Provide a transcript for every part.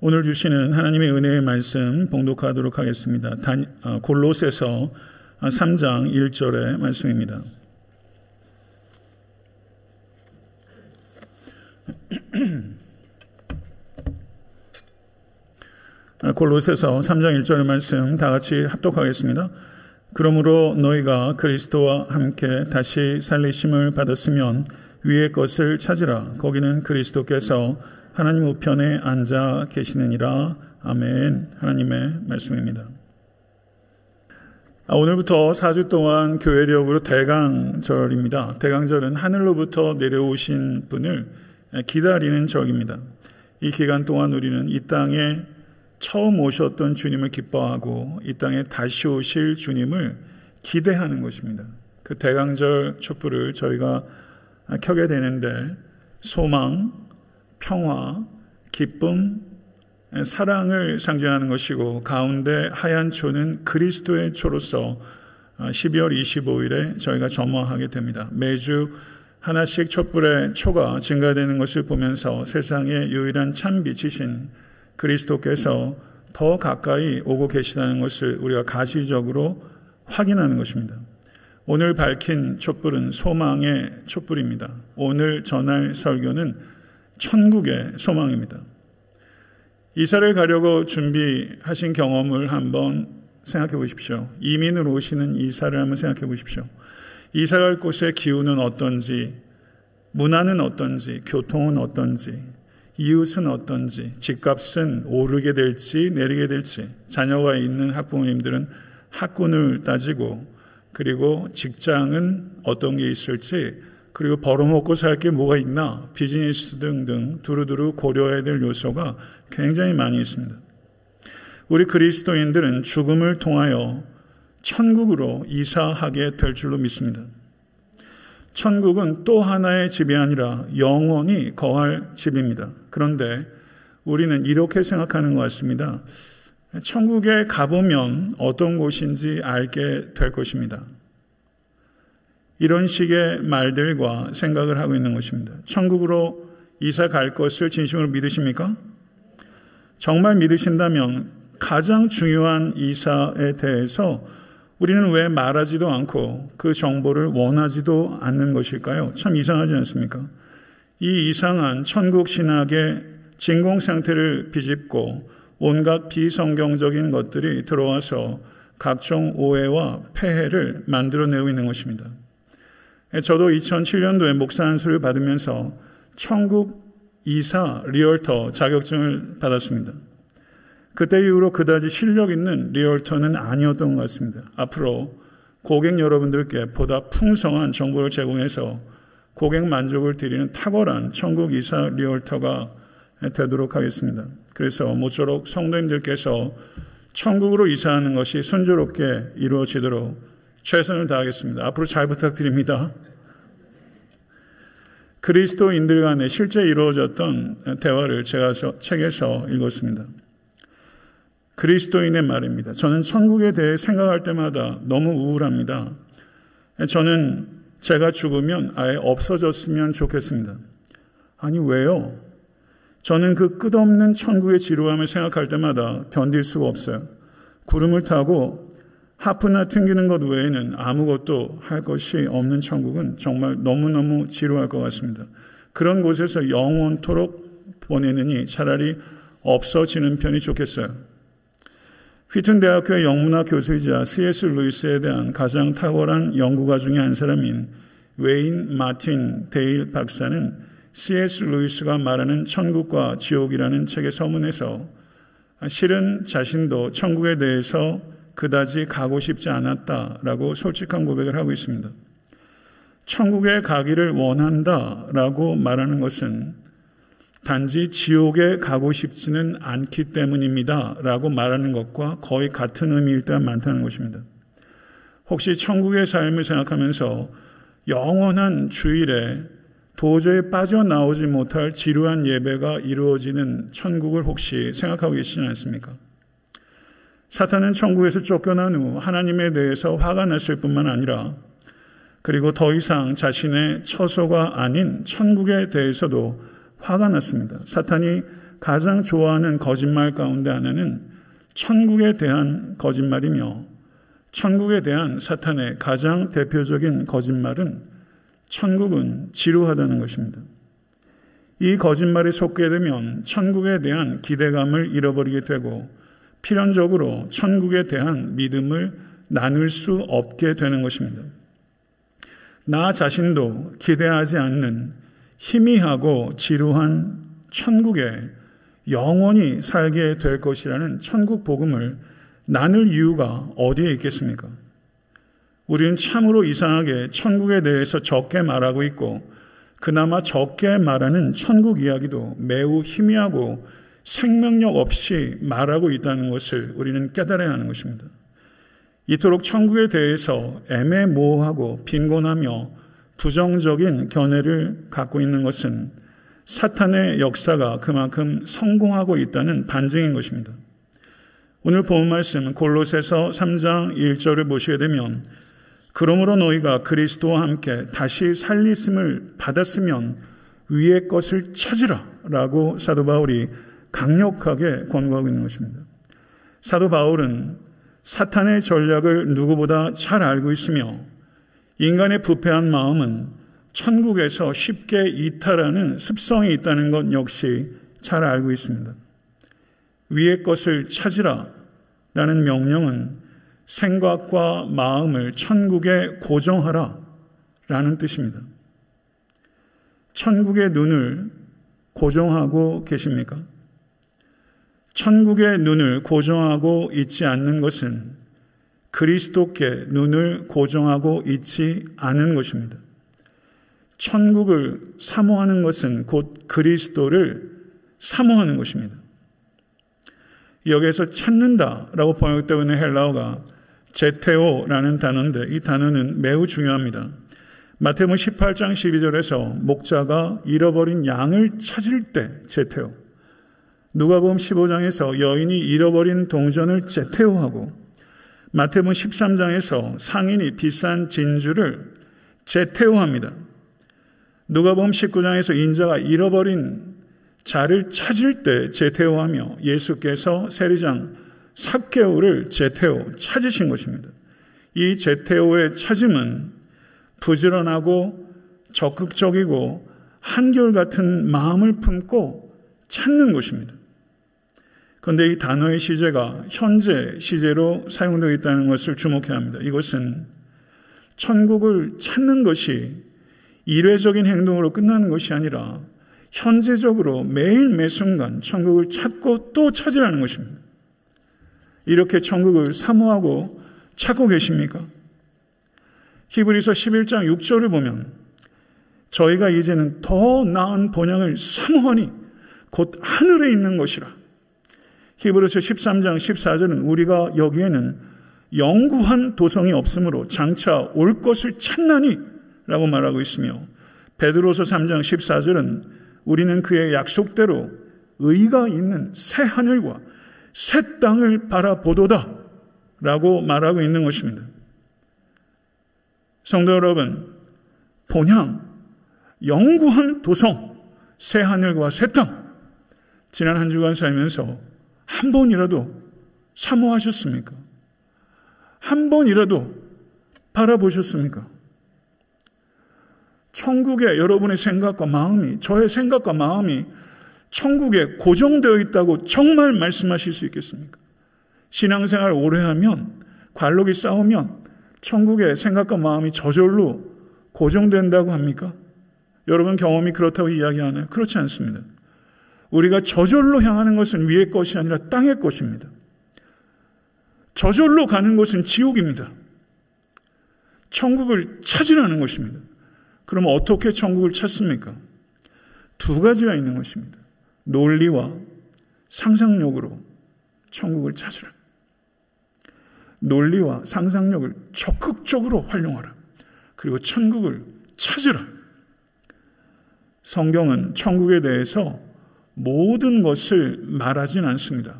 오늘 주시는 하나님의 은혜의 말씀 봉독하도록 하겠습니다. 골로새서 3장 1절의 말씀입니다. 골로새서 3장 1절의 말씀 다 같이 합독하겠습니다. 그러므로 너희가 그리스도와 함께 다시 살리심을 받았으면 위의 것을 찾으라. 거기는 그리스도께서 하나님 우편에 앉아 계시느니라. 아멘. 하나님의 말씀입니다. 오늘부터 4주 동안 교회력으로 대강절입니다. 대강절은 하늘로부터 내려오신 분을 기다리는 절입니다. 이 기간 동안 우리는 이 땅에 처음 오셨던 주님을 기뻐하고 이 땅에 다시 오실 주님을 기대하는 것입니다. 그 대강절 촛불을 저희가 켜게 되는데 소망, 평화, 기쁨, 사랑을 상징하는 것이고 가운데 하얀 초는 그리스도의 초로서 12월 25일에 저희가 점화하게 됩니다. 매주 하나씩 촛불의 초가 증가되는 것을 보면서 세상의 유일한 참 빛이신 그리스도께서 더 가까이 오고 계시다는 것을 우리가 가시적으로 확인하는 것입니다. 오늘 밝힌 촛불은 소망의 촛불입니다. 오늘 전할 설교는 천국의 소망입니다. 이사를 가려고 준비하신 경험을 한번 생각해 보십시오. 이민으로 오시는 이사를 한번 생각해 보십시오. 이사 갈 곳의 기후는 어떤지, 문화는 어떤지, 교통은 어떤지, 이웃은 어떤지, 집값은 오르게 될지 내리게 될지, 자녀가 있는 학부모님들은 학군을 따지고, 그리고 직장은 어떤 게 있을지, 그리고 벌어먹고 살 게 뭐가 있나, 비즈니스 등등 두루두루 고려해야 될 요소가 굉장히 많이 있습니다. 우리 그리스도인들은 죽음을 통하여 천국으로 이사하게 될 줄로 믿습니다. 천국은 또 하나의 집이 아니라 영원히 거할 집입니다. 그런데 우리는 이렇게 생각하는 것 같습니다. 천국에 가보면 어떤 곳인지 알게 될 것입니다. 이런 식의 말들과 생각을 하고 있는 것입니다. 천국으로 이사 갈 것을 진심으로 믿으십니까? 정말 믿으신다면 가장 중요한 이사에 대해서 우리는 왜 말하지도 않고 그 정보를 원하지도 않는 것일까요? 참 이상하지 않습니까? 이 이상한 천국 신학의 진공 상태를 비집고 온갖 비성경적인 것들이 들어와서 각종 오해와 폐해를 만들어내고 있는 것입니다. 저도 2007년도에 목사 안수를 받으면서 천국 이사 리얼터 자격증을 받았습니다. 그때 이후로 그다지 실력 있는 리얼터는 아니었던 것 같습니다. 앞으로 고객 여러분들께 보다 풍성한 정보를 제공해서 고객 만족을 드리는 탁월한 천국 이사 리얼터가 되도록 하겠습니다. 그래서 모쪼록 성도님들께서 천국으로 이사하는 것이 순조롭게 이루어지도록 최선을 다하겠습니다. 앞으로 잘 부탁드립니다. 그리스도인들 간에 실제 이루어졌던 대화를 제가 책에서 읽었습니다. 그리스도인의 말입니다. 저는 천국에 대해 생각할 때마다 너무 우울합니다. 저는 제가 죽으면 아예 없어졌으면 좋겠습니다. 아니 왜요? 저는 그 끝없는 천국의 지루함을 생각할 때마다 견딜 수가 없어요. 구름을 타고 하프나 튕기는 것 외에는 아무것도 할 것이 없는 천국은 정말 너무너무 지루할 것 같습니다. 그런 곳에서 영원토록 보내느니 차라리 없어지는 편이 좋겠어요. 휘튼 대학교의 영문학 교수이자 C.S. 루이스에 대한 가장 탁월한 연구가 중에 한 사람인 웨인 마틴 데일 박사는 C.S. 루이스가 말하는 천국과 지옥이라는 책의 서문에서 실은 자신도 천국에 대해서 그다지 가고 싶지 않았다라고 솔직한 고백을 하고 있습니다. 천국에 가기를 원한다라고 말하는 것은 단지 지옥에 가고 싶지는 않기 때문입니다 라고 말하는 것과 거의 같은 의미일 때가 많다는 것입니다. 혹시 천국의 삶을 생각하면서 영원한 주일에 도저히 빠져나오지 못할 지루한 예배가 이루어지는 천국을 혹시 생각하고 계시지 않습니까? 사탄은 천국에서 쫓겨난 후 하나님에 대해서 화가 났을 뿐만 아니라 그리고 더 이상 자신의 처소가 아닌 천국에 대해서도 화가 났습니다. 사탄이 가장 좋아하는 거짓말 가운데 하나는 천국에 대한 거짓말이며, 천국에 대한 사탄의 가장 대표적인 거짓말은 천국은 지루하다는 것입니다. 이 거짓말에 속게 되면 천국에 대한 기대감을 잃어버리게 되고 필연적으로 천국에 대한 믿음을 나눌 수 없게 되는 것입니다. 나 자신도 기대하지 않는 희미하고 지루한 천국에 영원히 살게 될 것이라는 천국 복음을 나눌 이유가 어디에 있겠습니까? 우리는 참으로 이상하게 천국에 대해서 적게 말하고 있고 그나마 적게 말하는 천국 이야기도 매우 희미하고 생명력 없이 말하고 있다는 것을 우리는 깨달아야 하는 것입니다. 이토록 천국에 대해서 애매모호하고 빈곤하며 부정적인 견해를 갖고 있는 것은 사탄의 역사가 그만큼 성공하고 있다는 반증인 것입니다. 오늘 본 말씀 골로새서 3장 1절을 보시게 되면 그러므로 너희가 그리스도와 함께 다시 살리심을 받았으면 위의 것을 찾으라 라고 사도 바울이 강력하게 권고하고 있는 것입니다. 사도 바울은 사탄의 전략을 누구보다 잘 알고 있으며 인간의 부패한 마음은 천국에서 쉽게 이탈하는 습성이 있다는 것 역시 잘 알고 있습니다. 위의 것을 찾으라 라는 명령은 생각과 마음을 천국에 고정하라 라는 뜻입니다. 천국의 눈을 고정하고 계십니까? 천국의 눈을 고정하고 있지 않는 것은 그리스도께 눈을 고정하고 있지 않은 것입니다. 천국을 사모하는 것은 곧 그리스도를 사모하는 것입니다. 여기에서 찾는다라고 번역되어 있는 헬라어가 제테오라는 단어인데 이 단어는 매우 중요합니다. 마태복음 18장 12절에서 목자가 잃어버린 양을 찾을 때 제테오, 누가복음 15장에서 여인이 잃어버린 동전을 제테오하고 마태복음 13장에서 상인이 비싼 진주를 제테오합니다. 누가복음 19장에서 인자가 잃어버린 자를 찾을 때 제테오하며 예수께서 세리장 삭개오를 제테오 찾으신 것입니다. 이 제테오의 찾음은 부지런하고 적극적이고 한결같은 마음을 품고 찾는 것입니다. 그런데 이 단어의 시제가 현재 시제로 사용되어 있다는 것을 주목해야 합니다. 이것은 천국을 찾는 것이 일회적인 행동으로 끝나는 것이 아니라 현재적으로 매일 매순간 천국을 찾고 또 찾으라는 것입니다. 이렇게 천국을 사모하고 찾고 계십니까? 히브리서 11장 6절을 보면 저희가 이제는 더 나은 본향을 사모하니 곧 하늘에 있는 것이라. 히브리서 13장 14절은 우리가 여기에는 영구한 도성이 없으므로 장차 올 것을 찾나니 라고 말하고 있으며 베드로서 3장 14절은 우리는 그의 약속대로 의가 있는 새 하늘과 새 땅을 바라보도다 라고 말하고 있는 것입니다. 성도 여러분, 본향, 영구한 도성, 새 하늘과 새 땅, 지난 한 주간 살면서 한 번이라도 사모하셨습니까? 한 번이라도 바라보셨습니까? 천국에 여러분의 생각과 마음이, 저의 생각과 마음이 천국에 고정되어 있다고 정말 말씀하실 수 있겠습니까? 신앙생활 오래 하면, 관록이 쌓으면 천국의 생각과 마음이 저절로 고정된다고 합니까? 여러분 경험이 그렇다고 이야기하나요? 그렇지 않습니다. 우리가 저절로 향하는 것은 위의 것이 아니라 땅의 것입니다. 저절로 가는 것은 지옥입니다. 천국을 찾으라는 것입니다. 그럼 어떻게 천국을 찾습니까? 두 가지가 있는 것입니다. 논리와 상상력으로 천국을 찾으라. 논리와 상상력을 적극적으로 활용하라. 그리고 천국을 찾으라. 성경은 천국에 대해서 모든 것을 말하진 않습니다.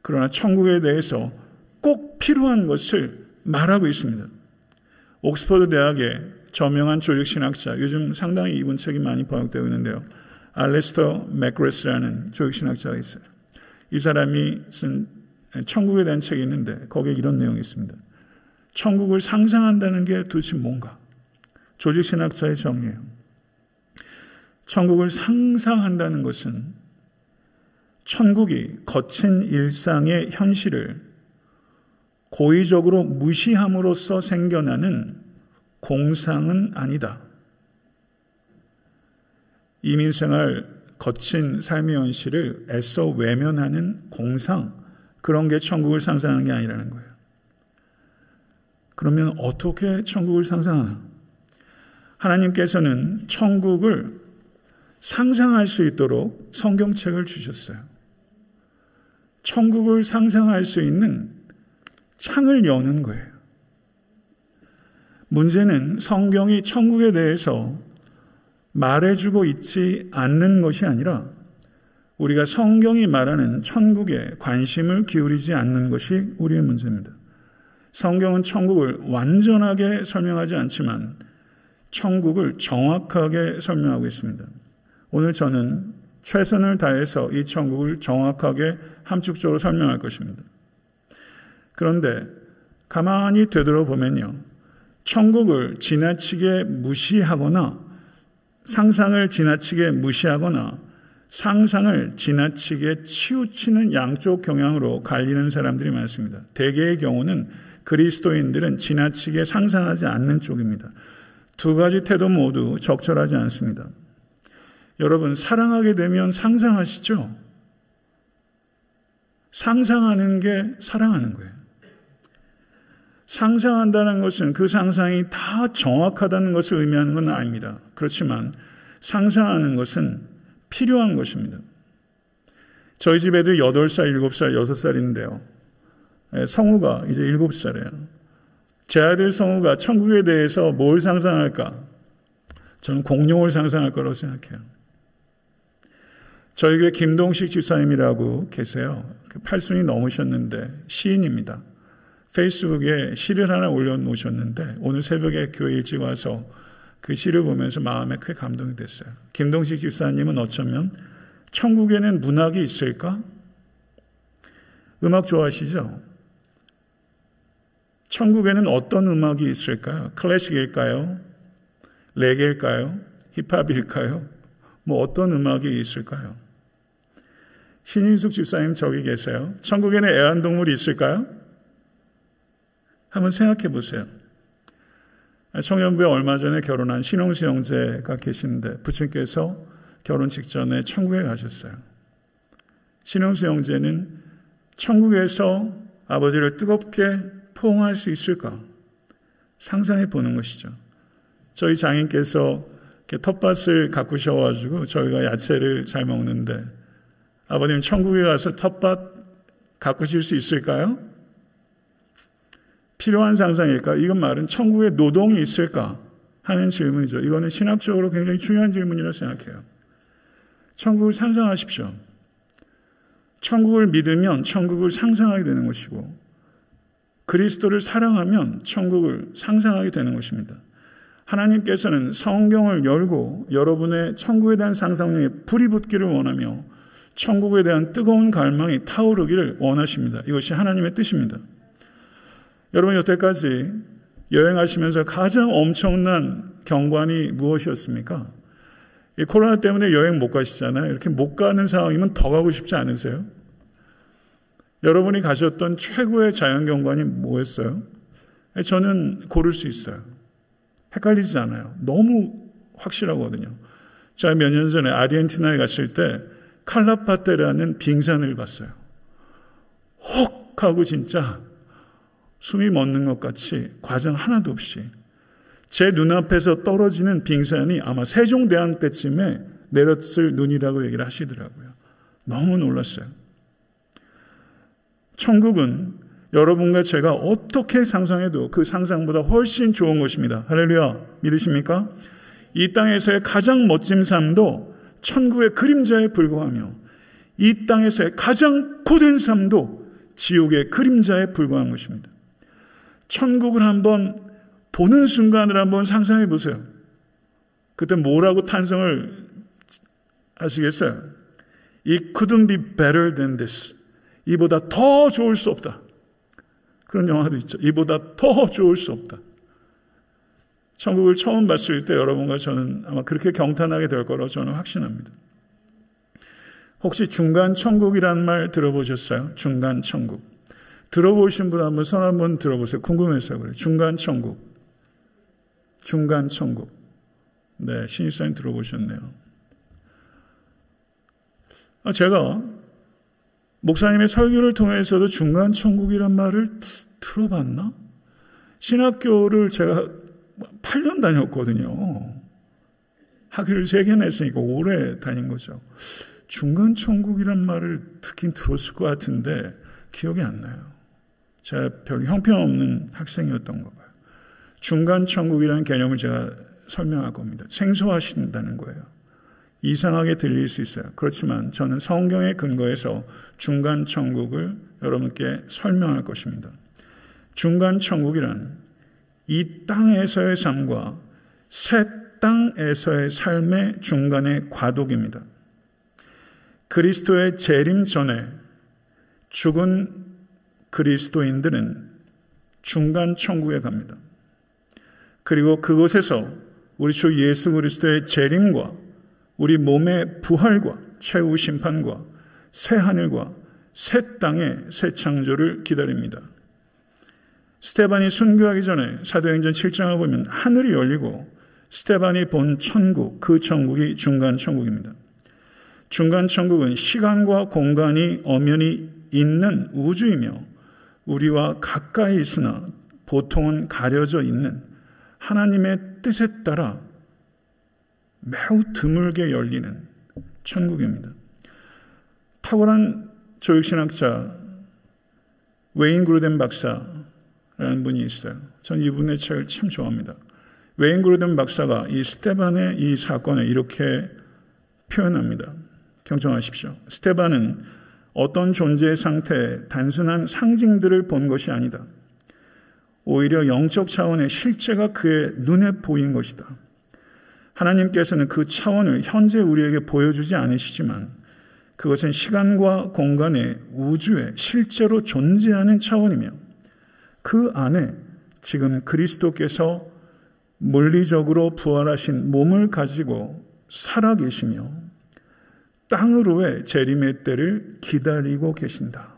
그러나 천국에 대해서 꼭 필요한 것을 말하고 있습니다. 옥스퍼드 대학의 저명한 조직신학자, 요즘 상당히 이분 책이 많이 번역되고 있는데요, 알리스터 맥그레스라는 조익신학자가 있어요. 이 사람이 쓴 천국에 대한 책이 있는데 거기에 이런 내용이 있습니다. 천국을 상상한다는 게 도대체 뭔가? 조직신학자의 정의예요. 천국을 상상한다는 것은 천국이 거친 일상의 현실을 고의적으로 무시함으로써 생겨나는 공상은 아니다. 이민생활 거친 삶의 현실을 애써 외면하는 공상, 그런 게 천국을 상상하는 게 아니라는 거예요. 그러면 어떻게 천국을 상상하나? 하나님께서는 천국을 상상할 수 있도록 성경책을 주셨어요. 천국을 상상할 수 있는 창을 여는 거예요. 문제는 성경이 천국에 대해서 말해주고 있지 않는 것이 아니라 우리가 성경이 말하는 천국에 관심을 기울이지 않는 것이 우리의 문제입니다. 성경은 천국을 완전하게 설명하지 않지만 천국을 정확하게 설명하고 있습니다. 오늘 저는 최선을 다해서 이 천국을 정확하게 함축적으로 설명할 것입니다. 그런데 가만히 되돌아보면요, 천국을 지나치게 무시하거나 상상을 지나치게 무시하거나 상상을 지나치게 치우치는 양쪽 경향으로 갈리는 사람들이 많습니다. 대개의 경우는 그리스도인들은 지나치게 상상하지 않는 쪽입니다. 두 가지 태도 모두 적절하지 않습니다. 여러분, 사랑하게 되면 상상하시죠? 상상하는 게 사랑하는 거예요. 상상한다는 것은 그 상상이 다 정확하다는 것을 의미하는 건 아닙니다. 그렇지만 상상하는 것은 필요한 것입니다. 저희 집 애들이 8살, 7살, 6살인데요. 성우가 이제 7살이에요. 제 아들 성우가 천국에 대해서 뭘 상상할까? 저는 공룡을 상상할 거라고 생각해요. 저희 교회 김동식 집사님이라고 계세요. 80이 넘으셨는데 시인입니다. 페이스북에 시를 하나 올려놓으셨는데 오늘 새벽에 교회 일찍 와서 그 시를 보면서 마음에 크게 감동이 됐어요. 김동식 집사님은 어쩌면 천국에는 문학이 있을까? 음악 좋아하시죠? 천국에는 어떤 음악이 있을까요? 클래식일까요? 레게일까요? 힙합일까요? 뭐 어떤 음악이 있을까요? 신인숙 집사님 저기 계세요. 천국에는 애완동물이 있을까요? 한번 생각해 보세요. 청년부에 얼마 전에 결혼한 신홍수 형제가 계신데 부친께서 결혼 직전에 천국에 가셨어요. 신홍수 형제는 천국에서 아버지를 뜨겁게 포옹할 수 있을까 상상해 보는 것이죠. 저희 장인께서 이렇게 텃밭을 가꾸셔가지고 저희가 야채를 잘 먹는데 아버님 천국에 가서 텃밭 가꾸실 수 있을까요? 필요한 상상일까? 이건 말은 천국에 노동이 있을까? 하는 질문이죠. 이거는 신학적으로 굉장히 중요한 질문이라고 생각해요. 천국을 상상하십시오. 천국을 믿으면 천국을 상상하게 되는 것이고 그리스도를 사랑하면 천국을 상상하게 되는 것입니다. 하나님께서는 성경을 열고 여러분의 천국에 대한 상상력에 불이 붙기를 원하며 천국에 대한 뜨거운 갈망이 타오르기를 원하십니다. 이것이 하나님의 뜻입니다. 여러분, 여태까지 여행하시면서 가장 엄청난 경관이 무엇이었습니까? 이 코로나 때문에 여행 못 가시잖아요. 이렇게 못 가는 상황이면 더 가고 싶지 않으세요? 여러분이 가셨던 최고의 자연 경관이 뭐였어요? 저는 고를 수 있어요. 헷갈리지 않아요. 너무 확실하거든요. 제가 몇 년 전에 아르헨티나에 갔을 때 칼라파테라는 빙산을 봤어요. 혹 하고 진짜 숨이 멎는 것 같이 과정 하나도 없이 제 눈앞에서 떨어지는 빙산이 아마 세종대왕 때쯤에 내렸을 눈이라고 얘기를 하시더라고요. 너무 놀랐어요. 천국은 여러분과 제가 어떻게 상상해도 그 상상보다 훨씬 좋은 것입니다. 할렐루야, 믿으십니까? 이 땅에서의 가장 멋진 삶도 천국의 그림자에 불과하며 이 땅에서의 가장 고된 삶도 지옥의 그림자에 불과한 것입니다. 천국을 한번 보는 순간을 한번 상상해 보세요. 그때 뭐라고 탄성을 아시겠어요? It couldn't be better than this. 이보다 더 좋을 수 없다. 그런 영화도 있죠. 이보다 더 좋을 수 없다. 천국을 처음 봤을 때 여러분과 저는 아마 그렇게 경탄하게 될 거라고 저는 확신합니다. 혹시 중간 천국이라는 말 들어보셨어요? 중간 천국. 들어보신 분 한번 손 한번 들어보세요. 궁금해서 그래요. 중간 천국. 중간 천국. 네, 신입사님 들어보셨네요. 제가 목사님의 설교를 통해서도 중간 천국이란 말을 들어봤나? 신학교를 제가 8년 다녔거든요. 학위를 3개 냈으니까 오래 다닌 거죠. 중간 천국이란 말을 듣긴 들었을 것 같은데 기억이 안 나요. 제가 별로 형편없는 학생이었던 거 봐요. 중간 천국이라는 개념을 제가 설명할 겁니다. 생소하신다는 거예요. 이상하게 들릴 수 있어요. 그렇지만 저는 성경에 근거해서 중간 천국을 여러분께 설명할 것입니다. 중간 천국이란 이 땅에서의 삶과 새 땅에서의 삶의 중간의 과도기입니다. 그리스도의 재림 전에 죽은 그리스도인들은 중간 천국에 갑니다. 그리고 그곳에서 우리 주 예수 그리스도의 재림과 우리 몸의 부활과 최후 심판과 새 하늘과 새 땅의 새 창조를 기다립니다. 스테반이 순교하기 전에 사도행전 7장을 보면 하늘이 열리고 스테반이 본 천국, 그 천국이 중간 천국입니다. 중간 천국은 시간과 공간이 엄연히 있는 우주이며 우리와 가까이 있으나 보통은 가려져 있는 하나님의 뜻에 따라 매우 드물게 열리는 천국입니다. 탁월한 조육신학자 웨인 그루덴 박사라는 분이 있어요. 전 이분의 책을 참 좋아합니다. 웨인 그루덴 박사가 이 스테반의 이 사건을 이렇게 표현합니다. 경청하십시오. 스테반은 어떤 존재의 상태에 단순한 상징들을 본 것이 아니다. 오히려 영적 차원의 실체가 그의 눈에 보인 것이다. 하나님께서는 그 차원을 현재 우리에게 보여주지 않으시지만 그것은 시간과 공간의 우주에 실제로 존재하는 차원이며 그 안에 지금 그리스도께서 물리적으로 부활하신 몸을 가지고 살아계시며 땅으로의 재림의 때를 기다리고 계신다.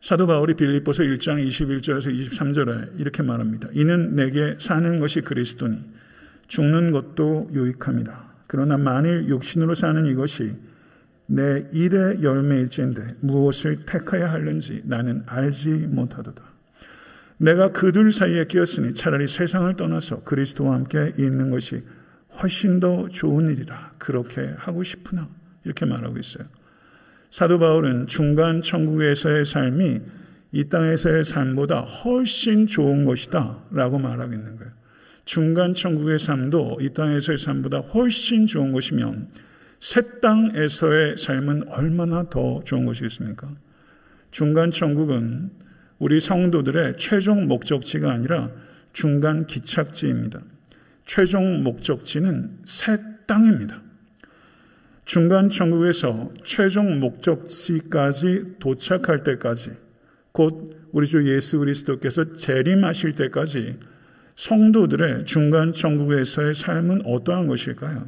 사도 바울이 빌립보서 1장 21절에서 23절에 이렇게 말합니다. 이는 내게 사는 것이 그리스도니 죽는 것도 유익함이라. 그러나 만일 육신으로 사는 이것이 내 일의 열매일진데 무엇을 택하여야 하는지 나는 알지 못하도다. 내가 그들 사이에 끼었으니 차라리 세상을 떠나서 그리스도와 함께 있는 것이 훨씬 더 좋은 일이라. 그렇게 하고 싶으나. 이렇게 말하고 있어요. 사도 바울은 중간 천국에서의 삶이 이 땅에서의 삶보다 훨씬 좋은 것이다 라고 말하고 있는 거예요. 중간 천국의 삶도 이 땅에서의 삶보다 훨씬 좋은 것이면 새 땅에서의 삶은 얼마나 더 좋은 것이겠습니까? 중간 천국은 우리 성도들의 최종 목적지가 아니라 중간 기착지입니다. 최종 목적지는 새 땅입니다. 중간 천국에서 최종 목적지까지 도착할 때까지 곧 우리 주 예수 그리스도께서 재림하실 때까지 성도들의 중간 천국에서의 삶은 어떠한 것일까요?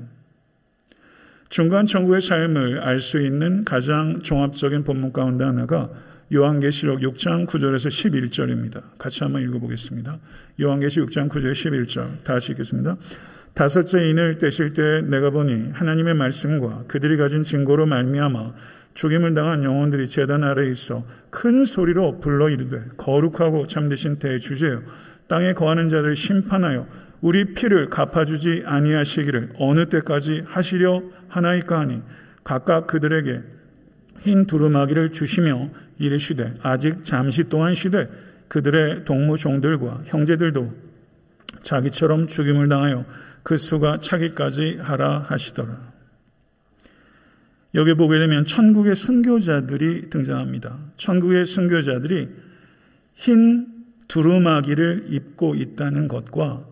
중간 천국의 삶을 알 수 있는 가장 종합적인 본문 가운데 하나가 요한계시록 6장 9절에서 11절입니다. 같이 한번 읽어보겠습니다. 요한계시록 6장 9절 11절 다시 읽겠습니다. 다섯째 인을 떼실 때 내가 보니 하나님의 말씀과 그들이 가진 증거로 말미암아 죽임을 당한 영혼들이 제단 아래에 있어 큰 소리로 불러 이르되 거룩하고 참되신 대주제여 땅에 거하는 자들을 심판하여 우리 피를 갚아주지 아니하시기를 어느 때까지 하시려 하나이까 하니 각각 그들에게 흰 두루마기를 주시며 이르시되 아직 잠시 동안 쉬되 그들의 동무종들과 형제들도 자기처럼 죽임을 당하여 그 수가 차기까지 하라 하시더라. 여기 보게 되면 천국의 순교자들이 등장합니다. 천국의 순교자들이 흰 두루마기를 입고 있다는 것과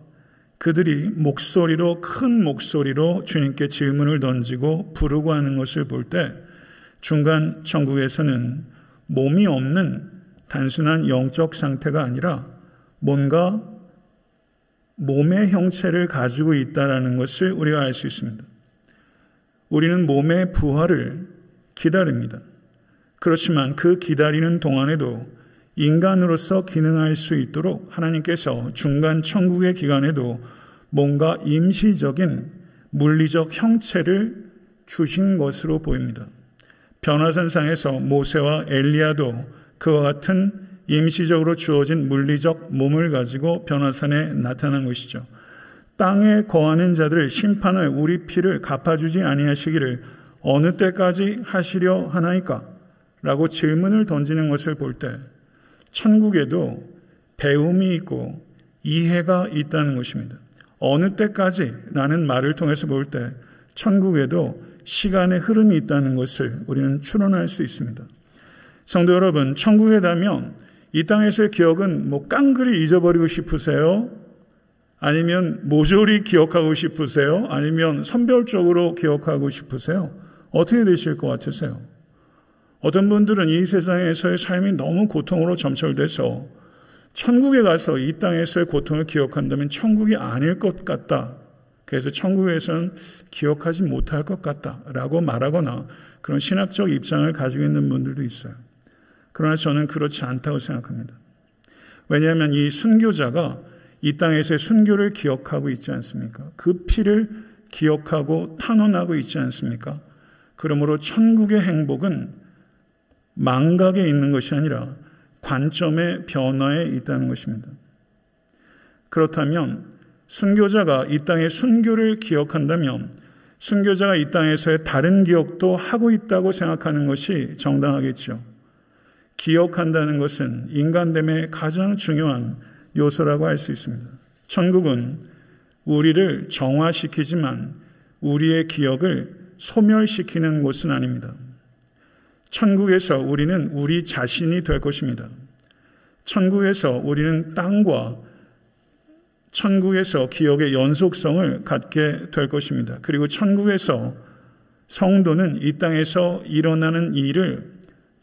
그들이 목소리로, 큰 목소리로 주님께 질문을 던지고 부르고 하는 것을 볼 때 중간 천국에서는 몸이 없는 단순한 영적 상태가 아니라 뭔가 몸의 형체를 가지고 있다는 것을 우리가 알 수 있습니다. 우리는 몸의 부활을 기다립니다. 그렇지만 그 기다리는 동안에도 인간으로서 기능할 수 있도록 하나님께서 중간 천국의 기간에도 뭔가 임시적인 물리적 형체를 주신 것으로 보입니다. 변화산상에서 모세와 엘리야도 그와 같은 임시적으로 주어진 물리적 몸을 가지고 변화산에 나타난 것이죠. 땅에 거하는 자들의 심판을 우리 피를 갚아주지 아니하시기를 어느 때까지 하시려 하나이까? 라고 질문을 던지는 것을 볼 때 천국에도 배움이 있고 이해가 있다는 것입니다. 어느 때까지 라는 말을 통해서 볼 때 천국에도 시간의 흐름이 있다는 것을 우리는 추론할 수 있습니다. 성도 여러분, 천국에 가면 이 땅에서의 기억은 깡그리 잊어버리고 싶으세요? 아니면 모조리 기억하고 싶으세요? 아니면 선별적으로 기억하고 싶으세요? 어떻게 되실 것 같으세요? 어떤 분들은 이 세상에서의 삶이 너무 고통으로 점철돼서 천국에 가서 이 땅에서의 고통을 기억한다면 천국이 아닐 것 같다. 그래서 천국에서는 기억하지 못할 것 같다라고 말하거나 그런 신학적 입장을 가지고 있는 분들도 있어요. 그러나 저는 그렇지 않다고 생각합니다. 왜냐하면 이 순교자가 이 땅에서의 순교를 기억하고 있지 않습니까? 그 피를 기억하고 탄원하고 있지 않습니까? 그러므로 천국의 행복은 망각에 있는 것이 아니라 관점의 변화에 있다는 것입니다. 그렇다면 순교자가 이 땅의 순교를 기억한다면 순교자가 이 땅에서의 다른 기억도 하고 있다고 생각하는 것이 정당하겠죠. 기억한다는 것은 인간됨의 가장 중요한 요소라고 할 수 있습니다. 천국은 우리를 정화시키지만 우리의 기억을 소멸시키는 곳은 아닙니다. 천국에서 우리는 우리 자신이 될 것입니다. 천국에서 우리는 땅과 천국에서 기억의 연속성을 갖게 될 것입니다. 그리고 천국에서 성도는 이 땅에서 일어나는 일을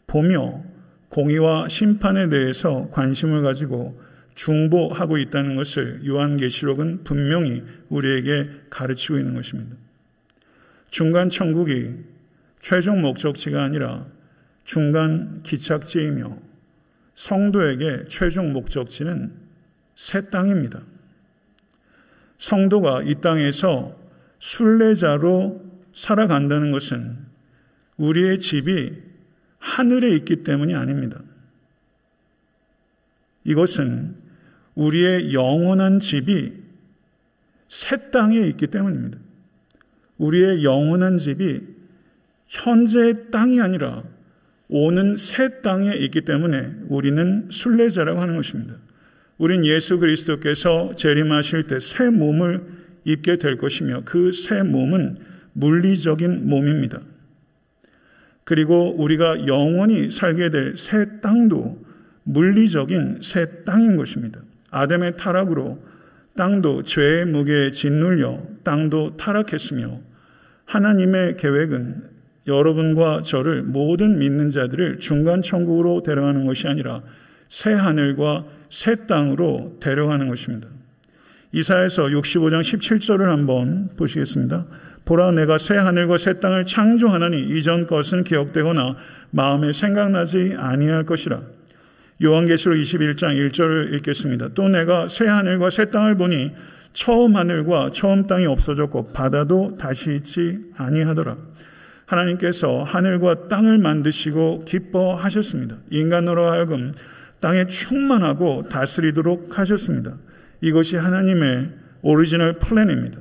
보며 공의와 심판에 대해서 관심을 가지고 중보하고 있다는 것을 요한계시록은 분명히 우리에게 가르치고 있는 것입니다. 중간 천국이 최종 목적지가 아니라 중간 기착지이며 성도에게 최종 목적지는 새 땅입니다. 성도가 이 땅에서 순례자로 살아간다는 것은 우리의 집이 하늘에 있기 때문이 아닙니다. 이것은 우리의 영원한 집이 새 땅에 있기 때문입니다. 우리의 영원한 집이 현재의 땅이 아니라 오는 새 땅에 있기 때문에 우리는 순례자라고 하는 것입니다. 우린 예수 그리스도께서 재림하실 때 새 몸을 입게 될 것이며 그 새 몸은 물리적인 몸입니다. 그리고 우리가 영원히 살게 될 새 땅도 물리적인 새 땅인 것입니다. 아담의 타락으로 땅도 죄의 무게에 짓눌려 땅도 타락했으며 하나님의 계획은 여러분과 저를 모든 믿는 자들을 중간 천국으로 데려가는 것이 아니라 새 하늘과 새 땅으로 데려가는 것입니다. 이사야서 65장 17절을 한번 보시겠습니다. 보라, 내가 새 하늘과 새 땅을 창조하나니 이전 것은 기억되거나 마음에 생각나지 아니할 것이라. 요한계시록 21장 1절을 읽겠습니다. 또 내가 새 하늘과 새 땅을 보니 처음 하늘과 처음 땅이 없어졌고 바다도 다시 있지 아니하더라. 하나님께서 하늘과 땅을 만드시고 기뻐하셨습니다. 인간으로 하여금 땅에 충만하고 다스리도록 하셨습니다. 이것이 하나님의 오리지널 플랜입니다.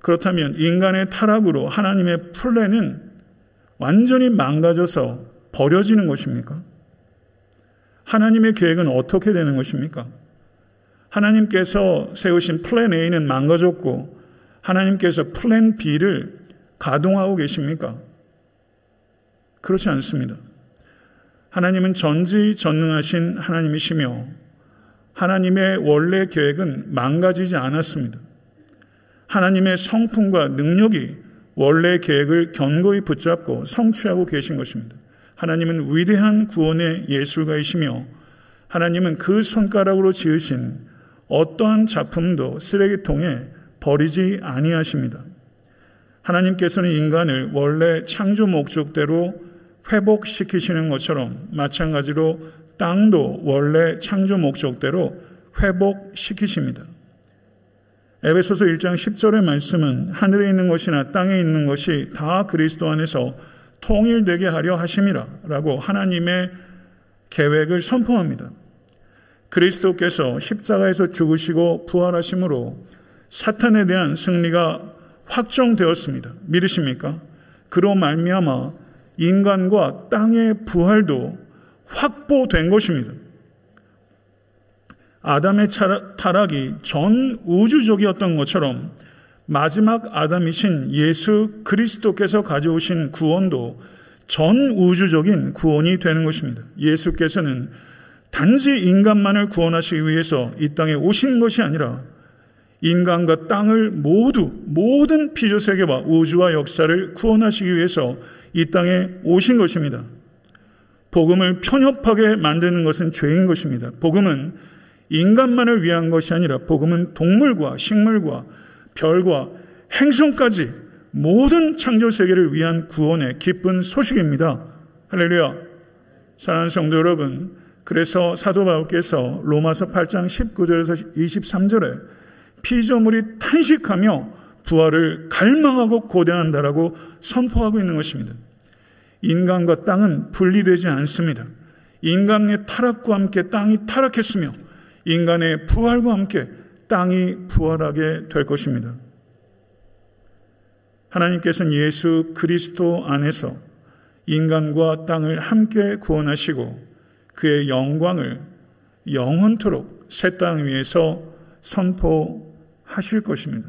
그렇다면 인간의 타락으로 하나님의 플랜은 완전히 망가져서 버려지는 것입니까? 하나님의 계획은 어떻게 되는 것입니까? 하나님께서 세우신 플랜 A는 망가졌고 하나님께서 플랜 B를 가동하고 계십니까? 그렇지 않습니다. 하나님은 전지전능하신 하나님이시며 하나님의 원래 계획은 망가지지 않았습니다. 하나님의 성품과 능력이 원래 계획을 견고히 붙잡고 성취하고 계신 것입니다. 하나님은 위대한 구원의 예술가이시며 하나님은 그 손가락으로 지으신 어떠한 작품도 쓰레기통에 버리지 아니하십니다. 하나님께서는 인간을 원래 창조 목적대로 회복시키시는 것처럼 마찬가지로 땅도 원래 창조 목적대로 회복시키십니다. 에베소서 1장 10절의 말씀은 하늘에 있는 것이나 땅에 있는 것이 다 그리스도 안에서 통일되게 하려 하심이라 라고 하나님의 계획을 선포합니다. 그리스도께서 십자가에서 죽으시고 부활하심으로 사탄에 대한 승리가 확정되었습니다. 믿으십니까? 그로 말미암아 인간과 땅의 부활도 확보된 것입니다. 아담의 타락이 전 우주적이었던 것처럼 마지막 아담이신 예수 그리스도께서 가져오신 구원도 전 우주적인 구원이 되는 것입니다. 예수께서는 단지 인간만을 구원하시기 위해서 이 땅에 오신 것이 아니라 인간과 땅을 모든 피조세계와 우주와 역사를 구원하시기 위해서 이 땅에 오신 것입니다. 복음을 편협하게 만드는 것은 죄인 것입니다. 복음은 인간만을 위한 것이 아니라 복음은 동물과 식물과 별과 행성까지 모든 창조세계를 위한 구원의 기쁜 소식입니다. 할렐루야. 사랑하는 성도 여러분, 그래서 사도 바울께서 로마서 8장 19절에서 23절에 피조물이 탄식하며 부활을 갈망하고 고대한다라고 선포하고 있는 것입니다. 인간과 땅은 분리되지 않습니다. 인간의 타락과 함께 땅이 타락했으며 인간의 부활과 함께 땅이 부활하게 될 것입니다. 하나님께서는 예수 그리스도 안에서 인간과 땅을 함께 구원하시고 그의 영광을 영원토록 새 땅 위에서 선포하실 것입니다.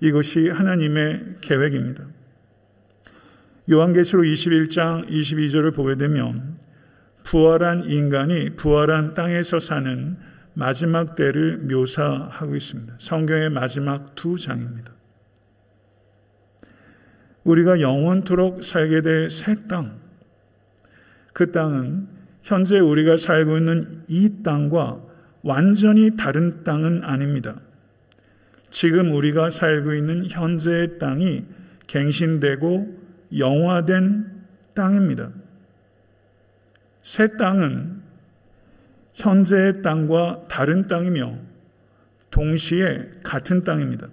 이것이 하나님의 계획입니다. 요한계시록 21장 22절을 보게 되면 부활한 인간이 부활한 땅에서 사는 마지막 때를 묘사하고 있습니다. 성경의 마지막 두 장입니다. 우리가 영원토록 살게 될 새 땅, 그 땅은 현재 우리가 살고 있는 이 땅과 완전히 다른 땅은 아닙니다. 지금 우리가 살고 있는 현재의 땅이 갱신되고 영화된 땅입니다. 새 땅은 현재의 땅과 다른 땅이며 동시에 같은 땅입니다.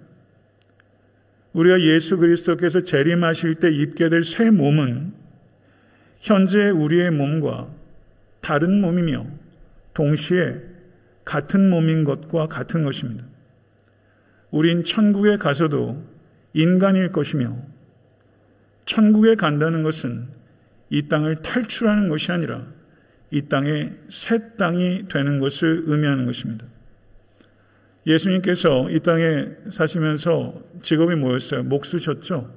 우리가 예수 그리스도께서 재림하실 때 입게 될 새 몸은 현재 우리의 몸과 다른 몸이며 동시에 같은 몸인 것과 같은 것입니다. 우린 천국에 가서도 인간일 것이며 천국에 간다는 것은 이 땅을 탈출하는 것이 아니라 이 땅의 새 땅이 되는 것을 의미하는 것입니다. 예수님께서 이 땅에 사시면서 직업이 뭐였어요? 목수셨죠?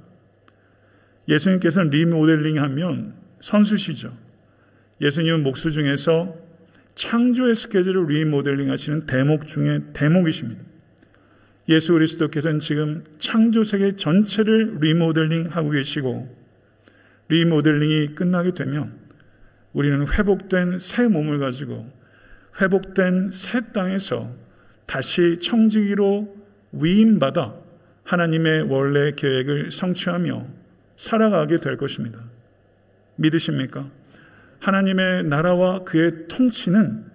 예수님께서는 리모델링 하면 선수시죠. 예수님은 목수 중에서 창조의 스케줄을 리모델링 하시는 대목 중에 대목이십니다. 예수 그리스도께서는 지금 창조세계 전체를 리모델링 하고 계시고 리모델링이 끝나게 되면 우리는 회복된 새 몸을 가지고 회복된 새 땅에서 다시 청지기로 위임받아 하나님의 원래 계획을 성취하며 살아가게 될 것입니다. 믿으십니까? 하나님의 나라와 그의 통치는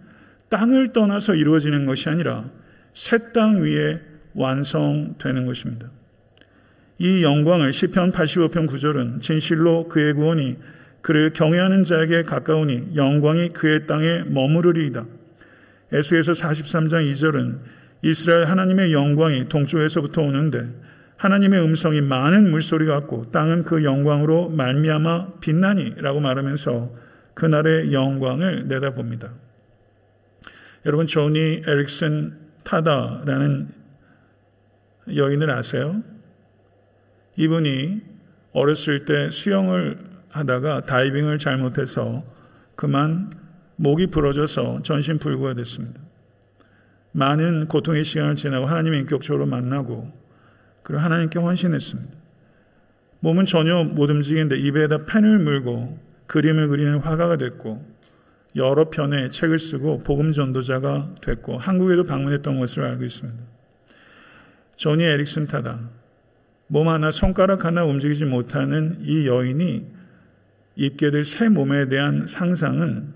땅을 떠나서 이루어지는 것이 아니라 새 땅 위에 완성되는 것입니다. 이 영광을 시편 85편 9절은 진실로 그의 구원이 그를 경외하는 자에게 가까우니 영광이 그의 땅에 머무르리이다. 에스겔서 43장 2절은 이스라엘 하나님의 영광이 동쪽에서부터 오는데 하나님의 음성이 많은 물소리 같고 땅은 그 영광으로 말미암아 빛나니 라고 말하면서 그날의 영광을 내다봅니다. 여러분, 조니 에릭슨 타다라는 여인을 아세요? 이분이 어렸을 때 수영을 하다가 다이빙을 잘못해서 그만 목이 부러져서 전신 불구가 됐습니다. 많은 고통의 시간을 지나고 하나님을 인격적으로 만나고 그리고 하나님께 헌신했습니다. 몸은 전혀 못 움직이는데 입에다 펜을 물고 그림을 그리는 화가가 됐고 여러 편의 책을 쓰고 복음 전도자가 됐고 한국에도 방문했던 것으로 알고 있습니다. 조니 에릭슨 타다, 몸 하나 손가락 하나 움직이지 못하는 이 여인이 입게 될 새 몸에 대한 상상은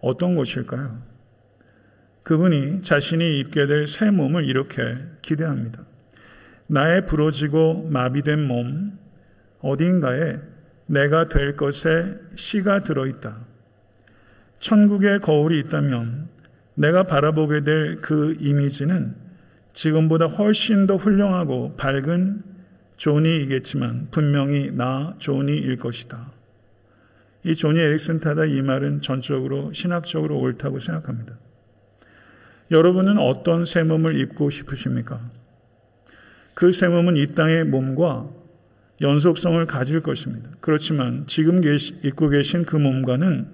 어떤 것일까요? 그분이 자신이 입게 될 새 몸을 이렇게 기대합니다. 나의 부러지고 마비된 몸, 어디인가에 내가 될 것에 씨가 들어있다. 천국의 거울이 있다면 내가 바라보게 될 그 이미지는 지금보다 훨씬 더 훌륭하고 밝은 조니이겠지만 분명히 나 조니일 것이다. 이 조니 에릭슨 타다 이 말은 전적으로 신학적으로 옳다고 생각합니다. 여러분은 어떤 새 몸을 입고 싶으십니까? 그 새 몸은 이 땅의 몸과 연속성을 가질 것입니다. 그렇지만 지금 입고 계신 그 몸과는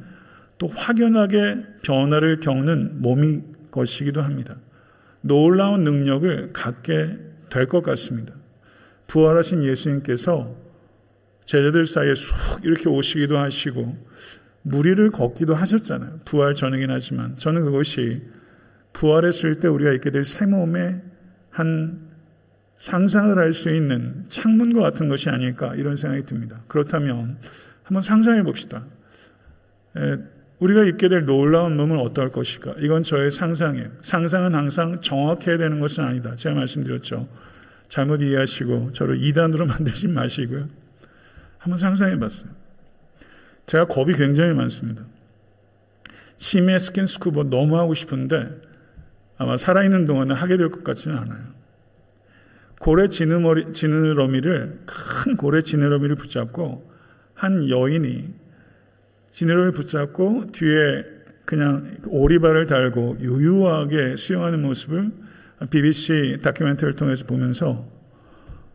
또 확연하게 변화를 겪는 몸이 것이기도 합니다. 놀라운 능력을 갖게 될 것 같습니다. 부활하신 예수님께서 제자들 사이에 쑥 이렇게 오시기도 하시고 무리를 걷기도 하셨잖아요. 부활 전이긴 하지만 저는 그것이 부활했을 때 우리가 입게 될 새 몸의 한 상상을 할 수 있는 창문과 같은 것이 아닐까 이런 생각이 듭니다. 그렇다면 한번 상상해 봅시다. 우리가 입게 될 놀라운 몸은 어떨 것일까? 이건 저의 상상이에요. 상상은 항상 정확해야 되는 것은 아니다. 제가 말씀드렸죠. 잘못 이해하시고 저를 이단으로 만들지 마시고요. 한번 상상해 봤어요. 제가 겁이 굉장히 많습니다. 심해 스킨스쿠버 너무 하고 싶은데 아마 살아있는 동안은 하게 될 것 같지는 않아요. 고래 지느러미를 큰 고래 지느러미를 붙잡고 한 여인이 지느러미를 붙잡고 뒤에 그냥 오리발을 달고 유유하게 수영하는 모습을 BBC 다큐멘터리를 통해서 보면서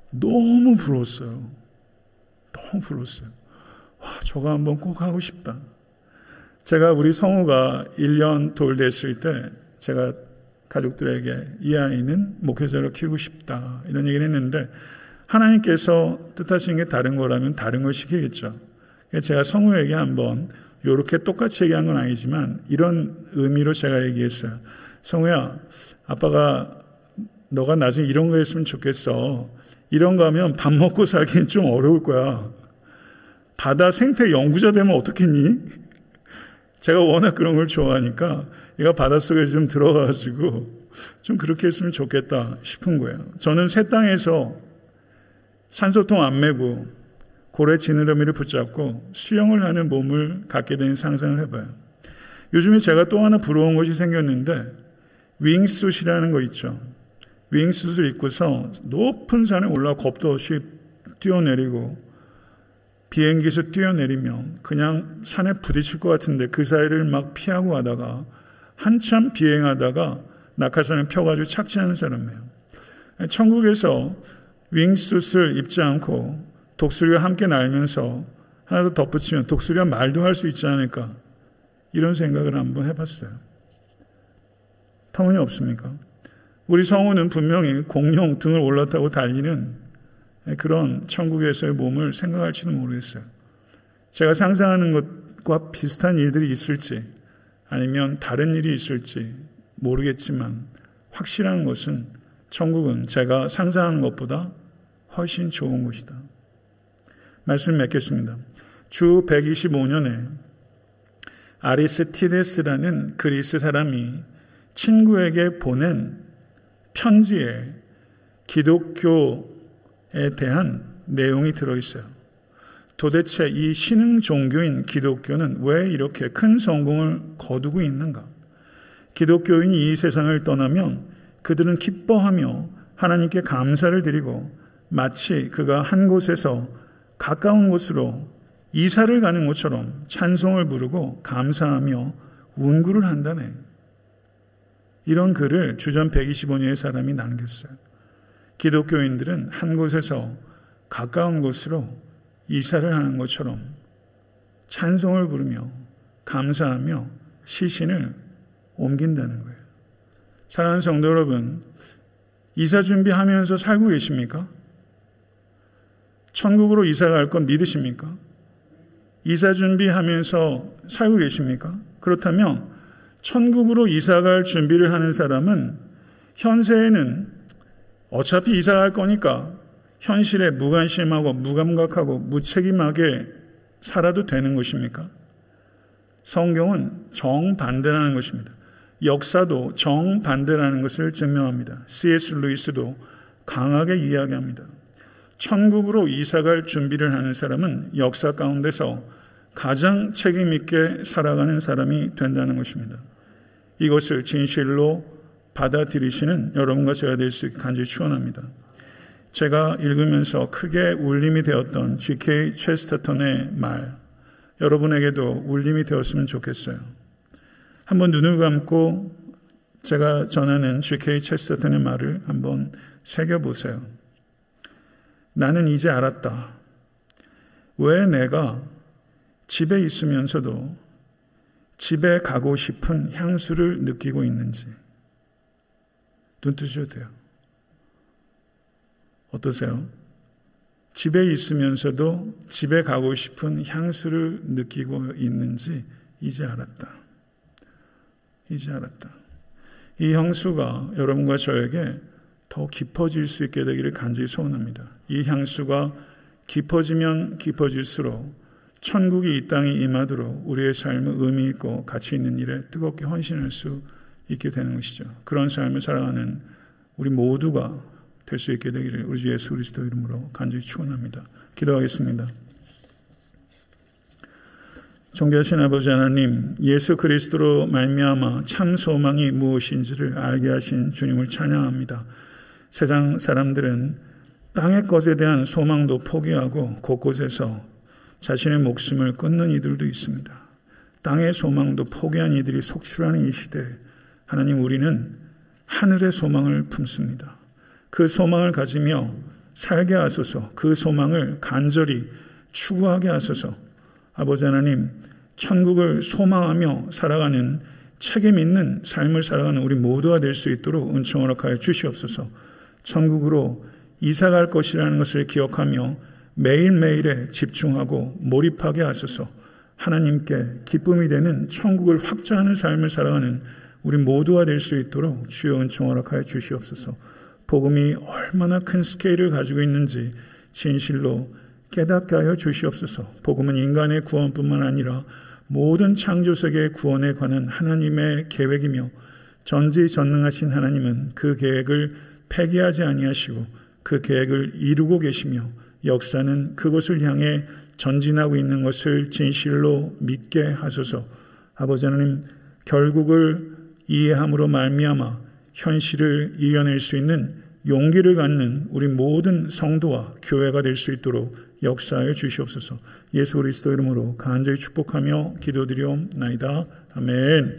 너무 부러웠어요. 너무 부러웠어요. 와, 저거 한번 꼭 하고 싶다. 제가 우리 성우가 1년 돌됐을 때 제가 가족들에게 이 아이는 목회자로 키우고 싶다 이런 얘기를 했는데 하나님께서 뜻하시는 게 다른 거라면 다른 걸 시키겠죠. 제가 성우에게 한번 이렇게 똑같이 얘기한 건 아니지만 이런 의미로 제가 얘기했어요. 성우야, 아빠가 너가 나중에 이런 거 했으면 좋겠어. 이런 거 하면 밥 먹고 살기는 좀 어려울 거야. 바다 생태 연구자 되면 어떻겠니? 제가 워낙 그런 걸 좋아하니까 얘가 바닷속에 좀 들어가가지고 좀 그렇게 했으면 좋겠다 싶은 거예요. 저는 새 땅에서 산소통 안 메고 고래 지느러미를 붙잡고 수영을 하는 몸을 갖게 된 상상을 해봐요. 요즘에 제가 또 하나 부러운 것이 생겼는데 윙스윗이라는 거 있죠. 윙스윗을 입고서 높은 산에 올라와 겁도 없이 뛰어내리고 비행기에서 뛰어내리면 그냥 산에 부딪힐 것 같은데 그 사이를 막 피하고 하다가 한참 비행하다가 낙하산을 펴가지고 착지하는 사람이에요. 천국에서 윙스윗을 입지 않고 독수리와 함께 날면서 하나 더 덧붙이면 독수리와 말도 할 수 있지 않을까 이런 생각을 한번 해봤어요. 터무니 없습니까? 우리 성우는 분명히 공룡 등을 올라타고 달리는 그런 천국에서의 몸을 생각할지도 모르겠어요. 제가 상상하는 것과 비슷한 일들이 있을지 아니면 다른 일이 있을지 모르겠지만 확실한 것은 천국은 제가 상상하는 것보다 훨씬 좋은 곳이다. 말씀 맺겠습니다. 주 125년에 아리스티데스라는 그리스 사람이 친구에게 보낸 편지에 기독교 에 대한 내용이 들어있어요. 도대체 이 신흥 종교인 기독교는 왜 이렇게 큰 성공을 거두고 있는가? 기독교인이 이 세상을 떠나면 그들은 기뻐하며 하나님께 감사를 드리고 마치 그가 한 곳에서 가까운 곳으로 이사를 가는 것처럼 찬송을 부르고 감사하며 운구를 한다네. 이런 글을 주전 125년의 사람이 남겼어요. 기독교인들은 한 곳에서 가까운 곳으로 이사를 하는 것처럼 찬송을 부르며 감사하며 시신을 옮긴다는 거예요. 사랑하는 성도 여러분, 이사 준비하면서 살고 계십니까? 천국으로 이사 갈 건 믿으십니까? 이사 준비하면서 살고 계십니까? 그렇다면 천국으로 이사 갈 준비를 하는 사람은 현세에는 어차피 이사 갈 거니까 현실에 무관심하고 무감각하고 무책임하게 살아도 되는 것입니까? 성경은 정반대라는 것입니다. 역사도 정반대라는 것을 증명합니다. C.S. 루이스도 강하게 이야기합니다. 천국으로 이사갈 준비를 하는 사람은 역사 가운데서 가장 책임있게 살아가는 사람이 된다는 것입니다. 이것을 진실로 받아들이시는 여러분과 제가 될 수 있게 간절히 축원합니다. 제가 읽으면서 크게 울림이 되었던 G.K. 체스터턴의 말, 여러분에게도 울림이 되었으면 좋겠어요. 한번 눈을 감고 제가 전하는 G.K. 체스터턴의 말을 한번 새겨보세요. 나는 이제 알았다. 왜 내가 집에 있으면서도 집에 가고 싶은 향수를 느끼고 있는지. 눈 뜨셔도 돼요. 어떠세요? 집에 있으면서도 집에 가고 싶은 향수를 느끼고 있는지 이제 알았다. 이제 알았다. 이 향수가 여러분과 저에게 더 깊어질 수 있게 되기를 간절히 소원합니다. 이 향수가 깊어지면 깊어질수록 천국이 이 땅에 임하도록 우리의 삶을 의미 있고 가치 있는 일에 뜨겁게 헌신할 수 있게 되는 것이죠. 그런 삶을 살아가는 우리 모두가 될 수 있게 되기를 우리 주 예수 그리스도 이름으로 간절히 축원합니다. 기도하겠습니다. 존귀하신 아버지 하나님, 예수 그리스도로 말미암아 참 소망이 무엇인지를 알게 하신 주님을 찬양합니다. 세상 사람들은 땅의 것에 대한 소망도 포기하고 곳곳에서 자신의 목숨을 끊는 이들도 있습니다. 땅의 소망도 포기한 이들이 속출하는 이 시대에 하나님, 우리는 하늘의 소망을 품습니다. 그 소망을 가지며 살게 하소서. 그 소망을 간절히 추구하게 하소서. 아버지 하나님, 천국을 소망하며 살아가는 책임 있는 삶을 살아가는 우리 모두가 될 수 있도록 은총 허락하여 주시옵소서. 천국으로 이사갈 것이라는 것을 기억하며 매일매일에 집중하고 몰입하게 하소서. 하나님께 기쁨이 되는 천국을 확장하는 삶을 살아가는 우리 모두가 될 수 있도록 주여 은총 허락하여 주시옵소서. 복음이 얼마나 큰 스케일을 가지고 있는지 진실로 깨닫게 하여 주시옵소서. 복음은 인간의 구원뿐만 아니라 모든 창조세계의 구원에 관한 하나님의 계획이며 전지전능하신 하나님은 그 계획을 폐기하지 아니하시고 그 계획을 이루고 계시며 역사는 그것을 향해 전진하고 있는 것을 진실로 믿게 하소서. 아버지 하나님, 결국을 이해함으로 말미암아 현실을 이겨낼 수 있는 용기를 갖는 우리 모든 성도와 교회가 될 수 있도록 역사하여 주시옵소서. 예수 그리스도 이름으로 간절히 축복하며 기도드리옵나이다. 아멘.